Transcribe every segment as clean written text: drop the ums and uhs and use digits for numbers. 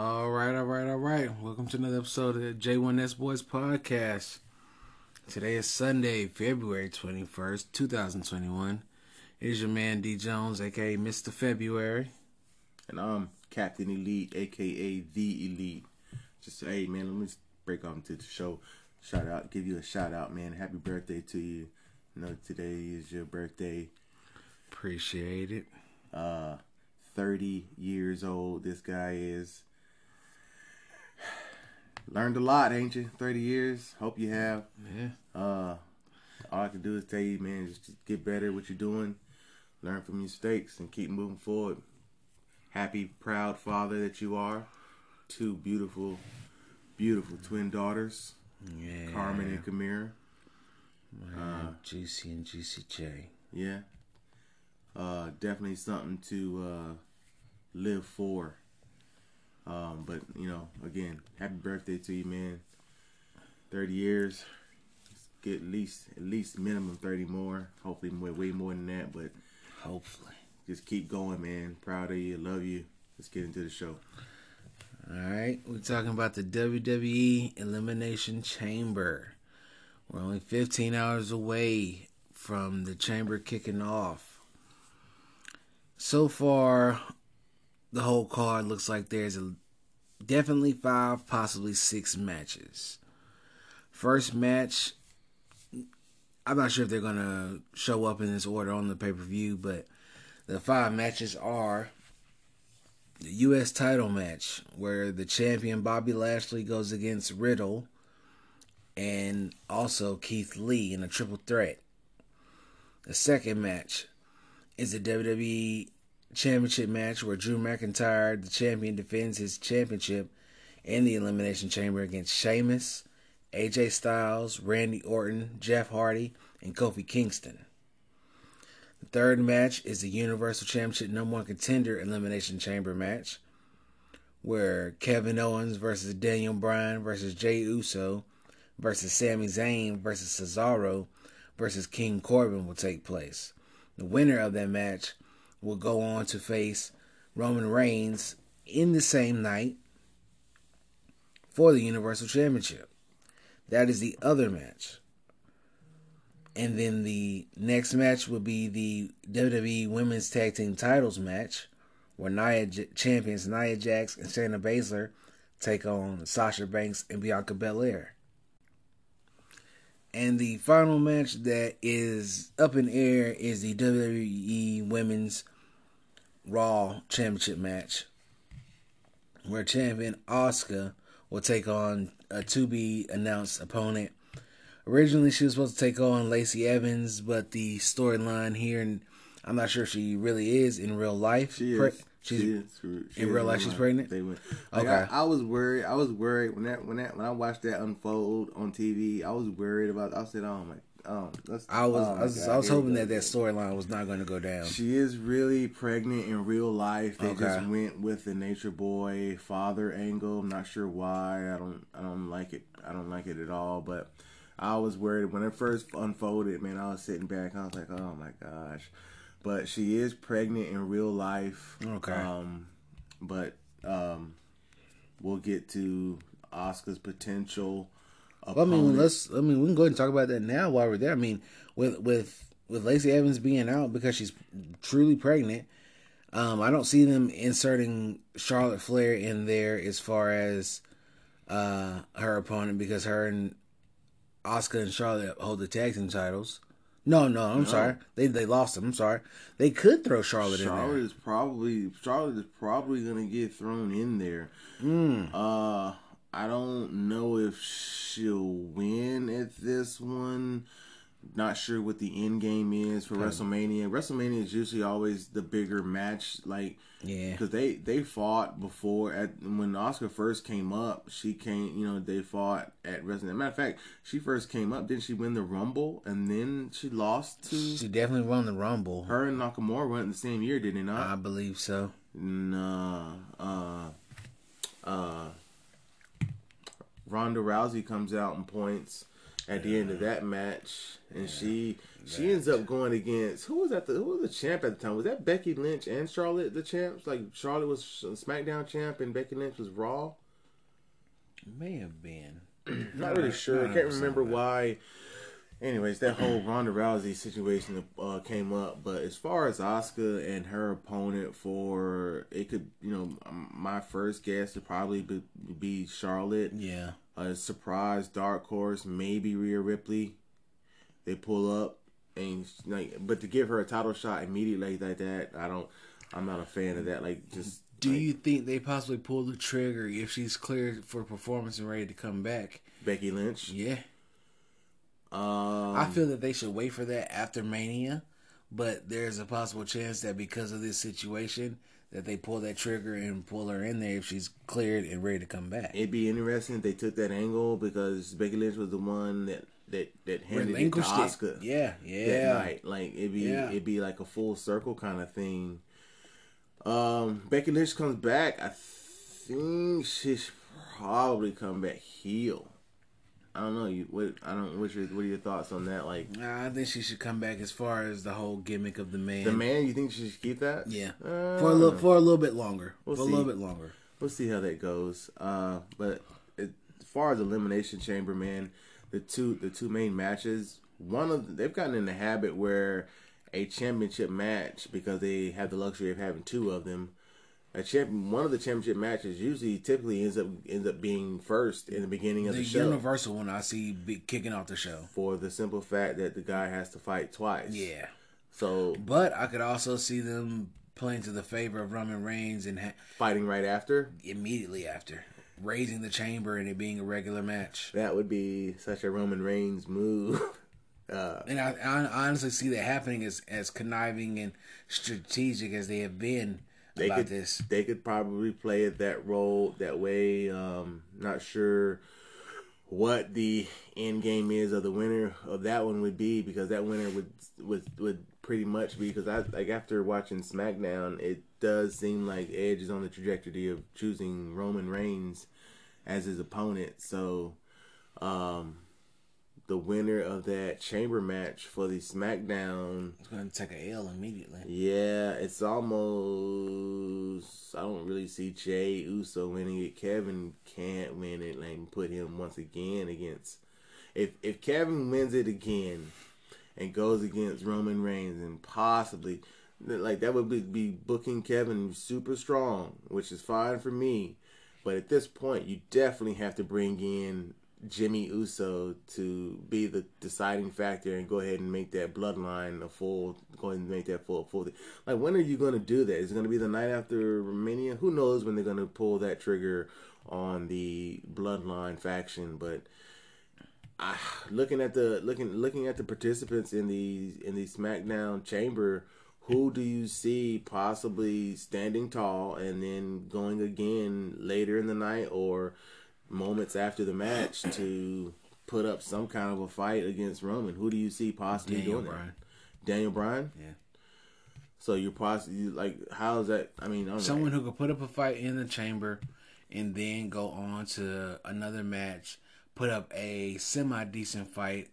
All right. Welcome to another episode of the J1S Boys Podcast. Today is Sunday, February 21st, 2021. Here's your man, D. Jones, a.k.a. Mr. February. And I'm Captain Elite, a.k.a. The Elite. Just, hey, man, let me just break on to the show. Shout out, give you a shout out, man. Happy birthday to you. You know, today is your birthday. Appreciate it. 30 years old, this guy is. Learned a lot, ain't you? 30 years. Hope you have. Yeah. All I can do is tell you, man, just get better at what you're doing. Learn from your mistakes and keep moving forward. Happy, proud father that you are. Two beautiful, beautiful twin daughters. Yeah. Carmen and Kamira. Juicy and Juicy J. Yeah. Definitely something to live for. But, you know, again, happy birthday to you, man. 30 years. Get at least minimum 30 more. Hopefully way more than that, but hopefully. Just keep going, man. Proud of you. Love you. Let's get into the show. All right. We're talking about the WWE Elimination Chamber. We're only 15 hours away from the chamber kicking off. So far, the whole card looks like there's definitely 5, possibly 6 matches. First match, I'm not sure if they're going to show up in this order on the pay-per-view, but the 5 matches are the U.S. title match, where the champion Bobby Lashley goes against Riddle and also Keith Lee in a triple threat. The second match is the WWE Championship match where Drew McIntyre, the champion, defends his championship in the Elimination Chamber against Sheamus, AJ Styles, Randy Orton, Jeff Hardy, and Kofi Kingston. The third match is the Universal Championship No. 1 Contender Elimination Chamber match where Kevin Owens versus Daniel Bryan versus Jey Uso versus Sami Zayn versus Cesaro versus King Corbin will take place. The winner of that match will go on to face Roman Reigns in the same night for the Universal Championship. That is the other match. And then the next match will be the WWE Women's Tag Team Titles match, where champions Nia Jax and Shayna Baszler take on Sasha Banks and Bianca Belair. And the final match that is up in air is the WWE Women's Raw Championship match, where champion Asuka will take on a to-be-announced opponent. Originally, she was supposed to take on Lacey Evans, but the storyline here, and I'm not sure if she really is in real life. She's pregnant. Okay. I was worried. When I watched that unfold on TV, I was worried about. I said, "Oh my!" I was hoping that storyline was not going to go down. She is really pregnant in real life. They just went with the Nature Boy father angle. I'm not sure why. I don't like it. I don't like it at all. But I was worried when it first unfolded. Man, I was sitting back. I was like, "Oh my gosh." But she is pregnant in real life. Okay. But we'll get to Asuka's potential opponent. Well, we can go ahead and talk about that now while we're there. I mean, with Lacey Evans being out because she's truly pregnant, I don't see them inserting Charlotte Flair in there as far as her opponent, because her and Asuka and Charlotte hold the tag team titles. No, sorry. They lost them. I'm sorry. They could throw Charlotte in there. Charlotte is probably gonna get thrown in there. I don't know if she'll win at this one. Not sure what the end game is for WrestleMania. WrestleMania is usually always the bigger match, because they fought before when Asuka first came up. She came, they fought at WrestleMania. Matter of fact, she first came up, didn't she win the Rumble, and then she lost to? She definitely won the Rumble. Her and Nakamura won it the same year, did they not? I believe so. Ronda Rousey comes out and points. at the end of that match, and she ends up going against who was the champ at the time? Was that Becky Lynch and Charlotte the champs? Like Charlotte was SmackDown champ and Becky Lynch was Raw. May have been. Not really sure. I can't remember why. Anyways, that whole Ronda Rousey situation came up, but as far as Asuka and her opponent for it could, my first guess would probably be Charlotte. Yeah. A surprise dark horse, maybe Rhea Ripley. They pull up and but to give her a title shot immediately like that, I'm not a fan of that. Do you think they possibly pull the trigger if she's cleared for performance and ready to come back? Becky Lynch? Yeah. I feel that they should wait for that after Mania, but there's a possible chance that because of this situation that they pull that trigger and pull her in there if she's cleared and ready to come back. It'd be interesting if they took that angle because Becky Lynch was the one that handed it to Asuka. Yeah. That night. It'd be like a full circle kind of thing. Becky Lynch comes back. I think she's probably come back heel. I don't know. What are your thoughts on that? I think she should come back. As far as the whole gimmick of the man, you think she should keep that? Yeah, for a little bit longer. We'll see how that goes. But as far as Elimination Chamber, man, the two main matches. One of them, they've gotten in the habit where a championship match, because they have the luxury of having two of them. One of the championship matches typically ends up being first in the beginning of the show. The Universal one I see kicking off the show for the simple fact that the guy has to fight twice. Yeah. So, but I could also see them playing to the favor of Roman Reigns and fighting right after, immediately after, raising the chamber and it being a regular match. That would be such a Roman Reigns move. And I honestly see that happening as conniving and strategic as they have been. They could probably play that role that way. Not sure what the end game is of the winner of that one would be, because that winner would pretty much be, because after watching SmackDown, it does seem like Edge is on the trajectory of choosing Roman Reigns as his opponent. So, the winner of that chamber match for the SmackDown is going to take an L immediately. Yeah, it's almost... I don't really see Jey Uso winning it. Kevin can't win it and put him once again against... If Kevin wins it again and goes against Roman Reigns and possibly... that would be booking Kevin super strong, which is fine for me. But at this point, you definitely have to bring in Jimmy Uso to be the deciding factor and go ahead and make that bloodline full thing. When are you going to do that? Is it going to be the night after Mania? Who knows when they're going to pull that trigger on the bloodline faction? But looking at the participants in the SmackDown chamber, who do you see possibly standing tall and then going again later in the night or moments after the match to put up some kind of a fight against Roman? Who do you see possibly doing that? Daniel Bryan? Yeah. So you're possibly how is that? Someone who could put up a fight in the chamber and then go on to another match, put up a semi-decent fight,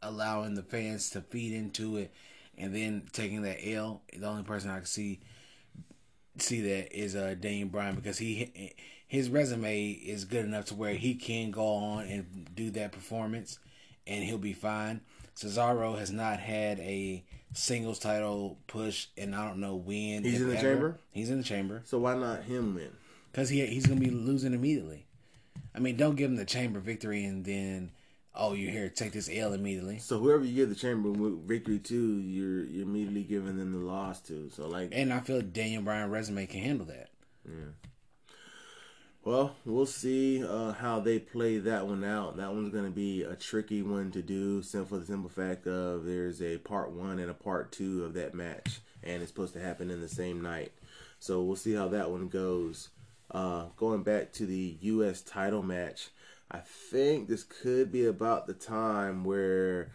allowing the fans to feed into it, and then taking that L. The only person I can see that is Daniel Bryan, because his resume is good enough to where he can go on and do that performance and he'll be fine. Cesaro has not had a singles title push and I don't know when. He's in the chamber? He's in the chamber. So why not him win? Because he's going to be losing immediately. Don't give him the chamber victory and then, you're here, take this L immediately. So whoever you give the chamber victory to, you're immediately giving them the loss to. So and I feel Daniel Bryan's resume can handle that. Yeah. Well, we'll see how they play that one out. That one's going to be a tricky one to do, for the simple fact of there's a part one and a part two of that match, and it's supposed to happen in the same night. So we'll see how that one goes. Going back to the U.S. title match, I think this could be about the time where...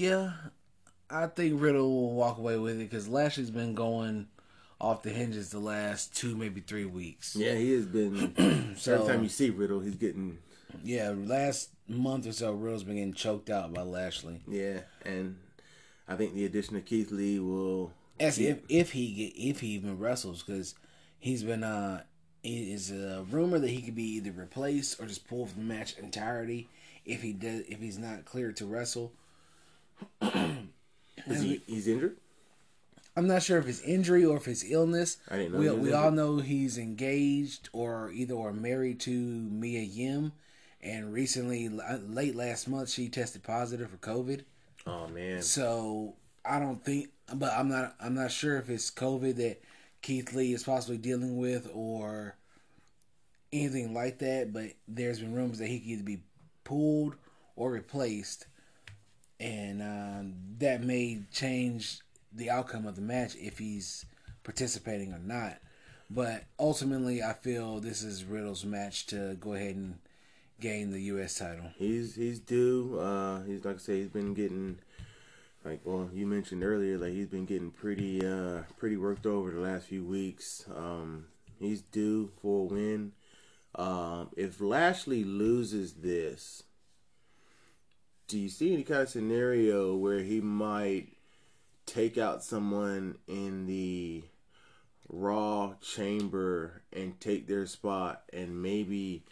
Yeah, I think Riddle will walk away with it because Lashley's been going off the hinges the last 2, maybe 3 weeks. Yeah, he has been. So, every time you see Riddle, he's getting... Yeah, last month or so, Riddle's been getting choked out by Lashley. Yeah, and I think the addition of Keith Lee will... If he even wrestles, because he's been... It is a rumor that he could be either replaced or just pulled from the match entirety if he does, if he's not cleared to wrestle. He's injured? I'm not sure if it's injury or if it's illness. I didn't know. We all know he's engaged or married to Mia Yim, and recently, late last month, she tested positive for COVID. Oh man! So I don't think, but I'm not sure if it's COVID that Keith Lee is possibly dealing with or anything like that, but there's been rumors that he could either be pulled or replaced, and that may change the outcome of the match if he's participating or not. But ultimately, I feel this is Riddle's match to go ahead and gain the U.S. title. He's due. He's like I say, he's been getting... Like, well, you mentioned earlier, like, he's been getting pretty worked over the last few weeks. He's due for a win. If Lashley loses this, do you see any kind of scenario where he might take out someone in the Raw chamber and take their spot and maybe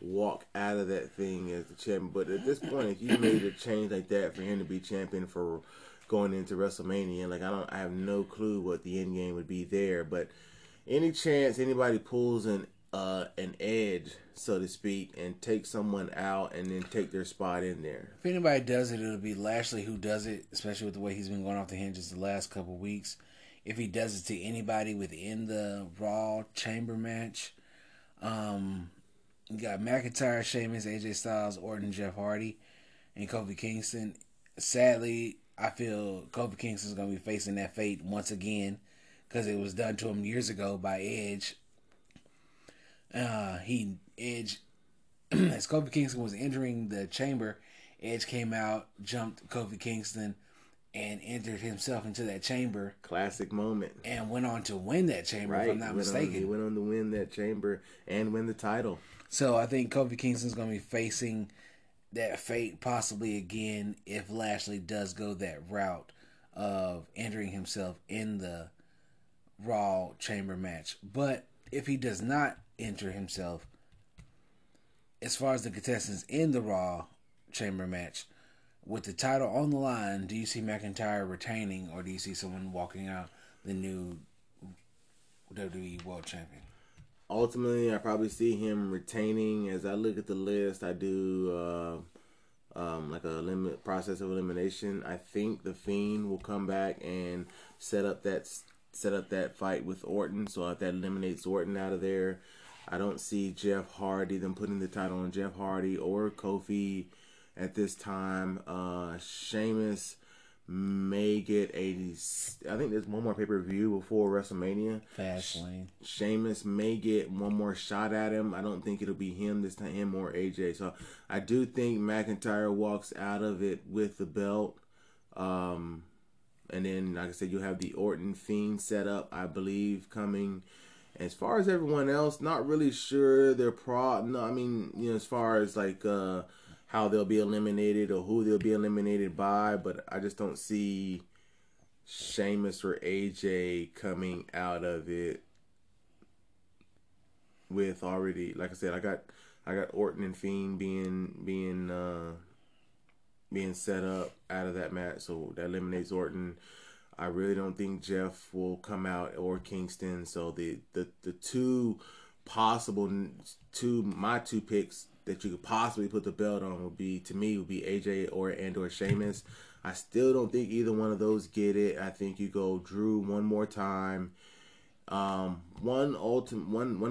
walk out of that thing as the champion? But at this point, if you made a change like that for him to be champion for going into WrestleMania, like, I have no clue what the end game would be there. But any chance anybody pulls an edge, so to speak, and take someone out and then take their spot in there? If anybody does it, it'll be Lashley who does it, especially with the way he's been going off the hinges the last couple of weeks. If he does it to anybody within the Raw chamber match, you got McIntyre, Sheamus, AJ Styles, Orton, Jeff Hardy, and Kofi Kingston. Sadly, I feel Kofi Kingston's going to be facing that fate once again because it was done to him years ago by Edge. Edge, as Kofi Kingston was entering the chamber, Edge came out, jumped Kofi Kingston, and entered himself into that chamber. Classic moment. And went on to win that chamber, right, if I'm not mistaken. He went on to win that chamber and win the title. So I think Kofi Kingston's going to be facing that fate possibly again if Lashley does go that route of entering himself in the Raw chamber match. But if he does not enter himself, as far as the contestants in the Raw chamber match, with the title on the line, do you see McIntyre retaining, or do you see someone walking out the new WWE World Champion? Ultimately, I probably see him retaining. As I look at the list, I do like a process of elimination. I think the Fiend will come back and set up that fight with Orton. So if that eliminates Orton out of there, I don't see Jeff Hardy, them putting the title on Jeff Hardy or Kofi. At this time, Sheamus may get I think there's one more pay-per-view before WrestleMania. Fastlane. Sheamus may get one more shot at him. I don't think it'll be him this time, him or AJ. So I do think McIntyre walks out of it with the belt. And then, like I said, you have the Orton Fiend set up, I believe, coming. As far as everyone else, not really sure their no, I mean, you know, as far as like... how they'll be eliminated or who they'll be eliminated by, but I just don't see Sheamus or AJ coming out of it with already. Like I said, I got Orton and Fiend being set up out of that match, so that eliminates Orton. I really don't think Jeff will come out or Kingston. So the two picks that you could possibly put the belt on would be AJ or Sheamus. I still don't think either one of those get it. I think you go Drew one more time. One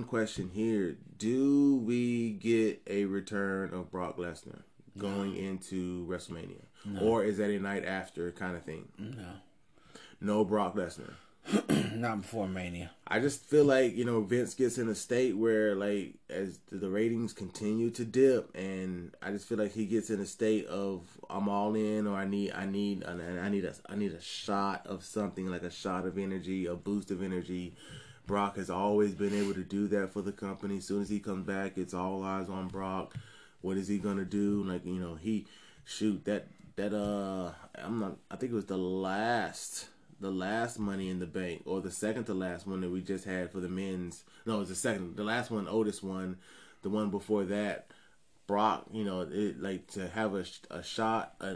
question here: do we get a return of Brock Lesnar going into WrestleMania, or is that a night after kind of thing? No Brock Lesnar. Not before Mania. I just feel like, you know, Vince gets in a state where, like, as the ratings continue to dip, and I just feel like he gets in a state of I'm all in, or I need a shot of something, like a shot of energy, a boost of energy. Brock has always been able to do that for the company. As soon as he comes back, it's all eyes on Brock. What is he gonna do? Like, you know, I think it was the last Money in the Bank, or the second to last one that we just had for the men's. No, it was the last one, oldest one, the one before that. Brock, you know, it, like, to have an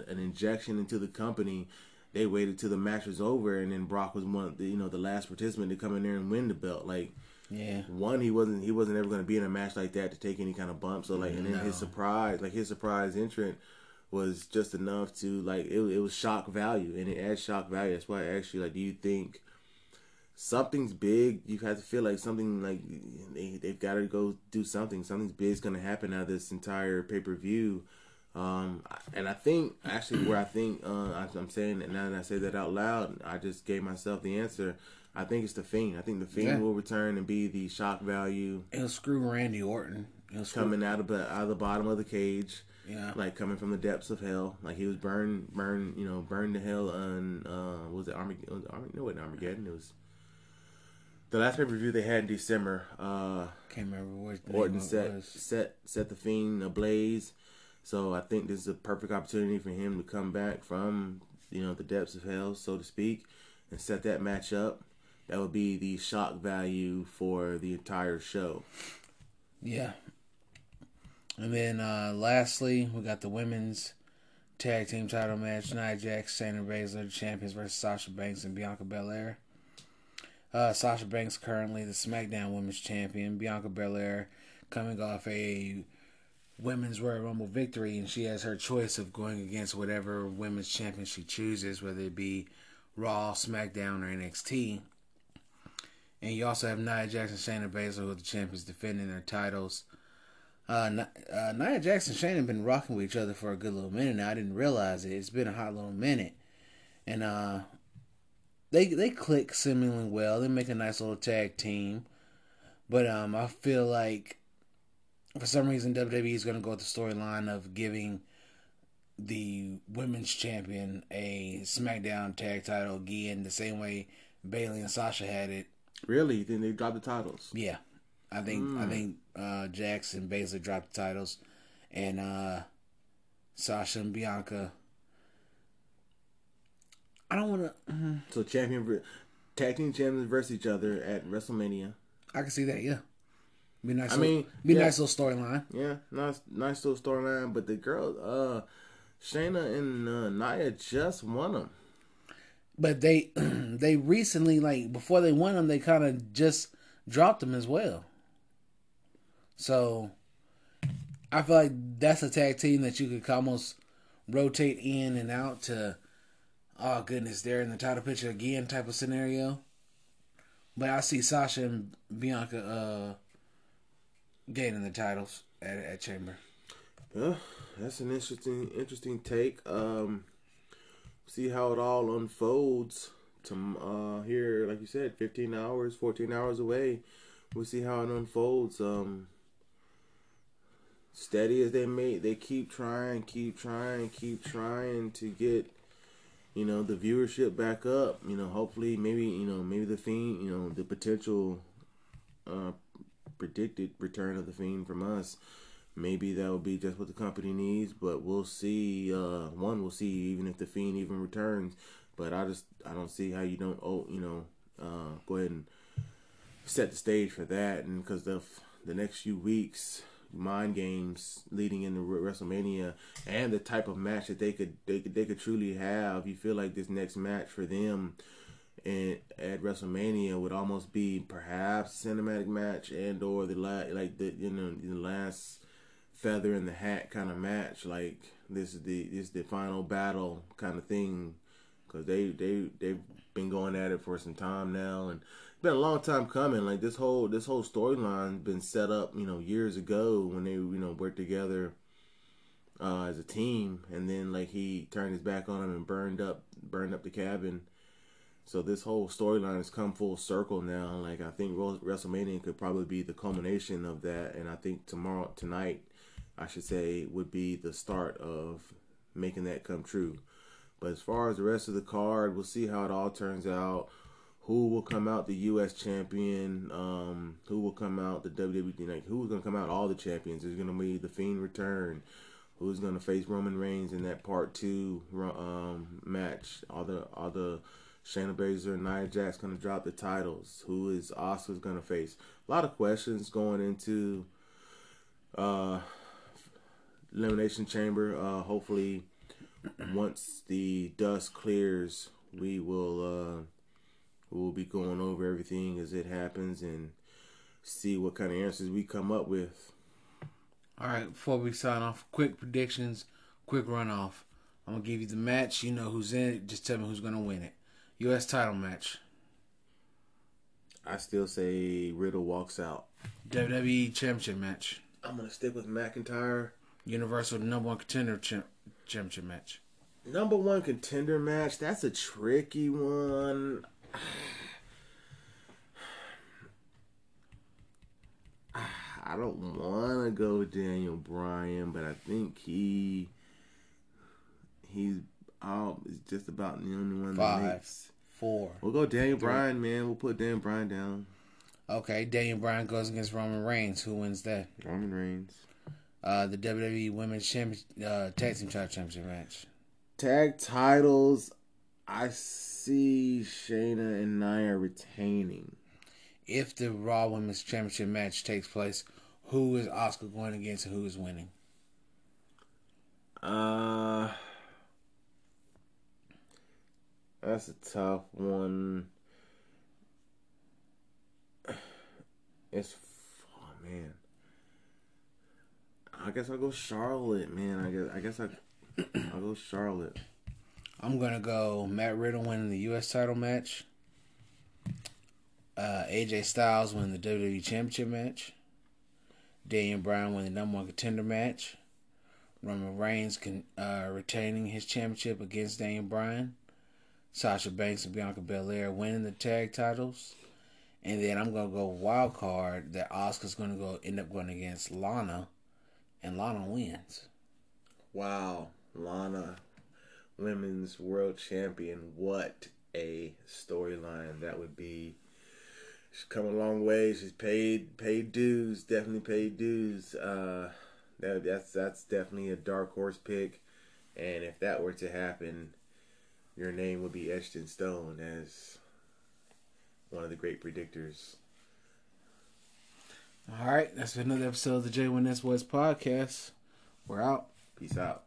injection into the company. They waited till the match was over, and then Brock was one of the, you know, the last participant to come in there and win the belt. Like, yeah, one, he wasn't ever going to be in a match like that to take any kind of bump. So, like, and then his surprise entrant was just enough to, like, it was shock value, and it adds shock value. That's why I asked you, like, do you think something's big? You have to feel like something, like, they've got to go do something. Something's big's going to happen out of this entire pay-per-view. And I think, actually, where I think, I'm saying that now that I say that out loud, I just gave myself the answer. I think it's The Fiend. I think The Fiend will return and be the shock value. He'll screw Randy Orton. Coming out of the bottom of the cage. Yeah. Like, coming from the depths of hell. Like, he was burned to hell on, was it Armageddon? No, it wasn't Armageddon. It was the last pay-per-view they had in December. Can't remember what the Orton set The Fiend ablaze. So I think this is a perfect opportunity for him to come back from, you know, the depths of hell, so to speak, and set that match up. That would be the shock value for the entire show. Yeah. And then lastly, we got the women's tag team title match. Nia Jax, Shayna Baszler, the champions, versus Sasha Banks and Bianca Belair. Sasha Banks currently the SmackDown Women's Champion. Bianca Belair coming off a Women's Royal Rumble victory, and she has her choice of going against whatever women's champion she chooses, whether it be Raw, SmackDown, or NXT. And you also have Nia Jax and Shayna Baszler, who are the champions, defending their titles. Nia Jax and Shayna have been rocking with each other for a good little minute now. I didn't realize it. It's been a hot little minute. And they click seemingly well. They make a nice little tag team. But I feel like, for some reason, WWE is going to go with the storyline of giving the women's champion a SmackDown tag title again, the same way Bayley and Sasha had it. Really? Then they dropped the titles? Yeah. I think Jax and Baszler dropped the titles, and Sasha and Bianca. I don't want to... So tag team champions versus each other at WrestleMania. I can see that, yeah. Be nice. Nice little storyline. Yeah, nice little storyline. But the girls, Shayna and Nia just won them. But they recently, like, before they won them, they kind of just dropped them as well. So I feel like that's a tag team that you could almost rotate in and out to, oh goodness, they're in the title picture again type of scenario. But I see Sasha and Bianca gaining the titles at Chamber. Well, that's an interesting take. See how it all unfolds to here, like you said, 14 hours away. We'll see how it unfolds. Steady as they make, they keep trying to get, you know, the viewership back up. You know, hopefully, maybe The Fiend, you know, the potential predicted return of The Fiend from us. Maybe that will be just what the company needs, but we'll see. We'll see even if The Fiend even returns. But I don't see how you don't go ahead and set the stage for that, and because the next few weeks, mind games leading into WrestleMania, and the type of match that they could truly have. You feel like this next match for them and at WrestleMania would almost be perhaps a cinematic match, and or the last feather in the hat kind of match. Like, this is the final battle kind of thing, because they've been going at it for some time now, and it's been a long time coming. Like, this whole storyline's been set up, you know, years ago when they, you know, worked together as a team, and then, like, he turned his back on him and burned up the cabin. So this whole storyline has come full circle now. Like, I think WrestleMania could probably be the culmination of that, and I think tonight, I should say, would be the start of making that come true. But as far as the rest of the card, we'll see how it all turns out. Who will come out the U.S. champion? Who will come out the WWE? Like, who's going to come out all the champions? There's going to be The Fiend return. Who's going to face Roman Reigns in that Part 2 match? All the Shayna Baszler and Nia Jax going to drop the titles. Who is Asuka's going to face? A lot of questions going into Elimination Chamber. Hopefully, once the dust clears, we'll be going over everything as it happens and see what kind of answers we come up with. All right, before we sign off, quick predictions, quick runoff. I'm going to give you the match. You know who's in it. Just tell me who's going to win it. U.S. title match. I still say Riddle walks out. WWE Championship match. I'm going to stick with McIntyre. Universal number one contender championship match. Number one contender match? That's a tricky one. I don't want to go with Daniel Bryan, but I think he's just about the only one that makes. 4. We'll go Daniel 3. Bryan, man. We'll put Daniel Bryan down. Okay, Daniel Bryan goes against Roman Reigns. Who wins that? Roman Reigns. The WWE Women's Tag Team Title Championship match. Tag titles. I see Shayna and Nia retaining. If the Raw Women's Championship match takes place, who is Asuka going against and who is winning? That's a tough one. Oh, man. I guess I'll go Charlotte, man. I'll go Charlotte. I'm going to go Matt Riddle winning the U.S. title match. AJ Styles winning the WWE Championship match. Daniel Bryan winning the number one contender match. Roman Reigns retaining his championship against Daniel Bryan. Sasha Banks and Bianca Belair winning the tag titles. And then I'm going to go wild card that Asuka's going to end up going against Lana. And Lana wins. Wow. Lana, Women's World Champion. What a storyline that would be. She's come a long way. She's paid dues, definitely paid dues. That's definitely a dark horse pick. And if that were to happen, your name would be etched in stone as one of the great predictors. All right, that's another episode of the J1S Boys Podcast. We're out. Peace out.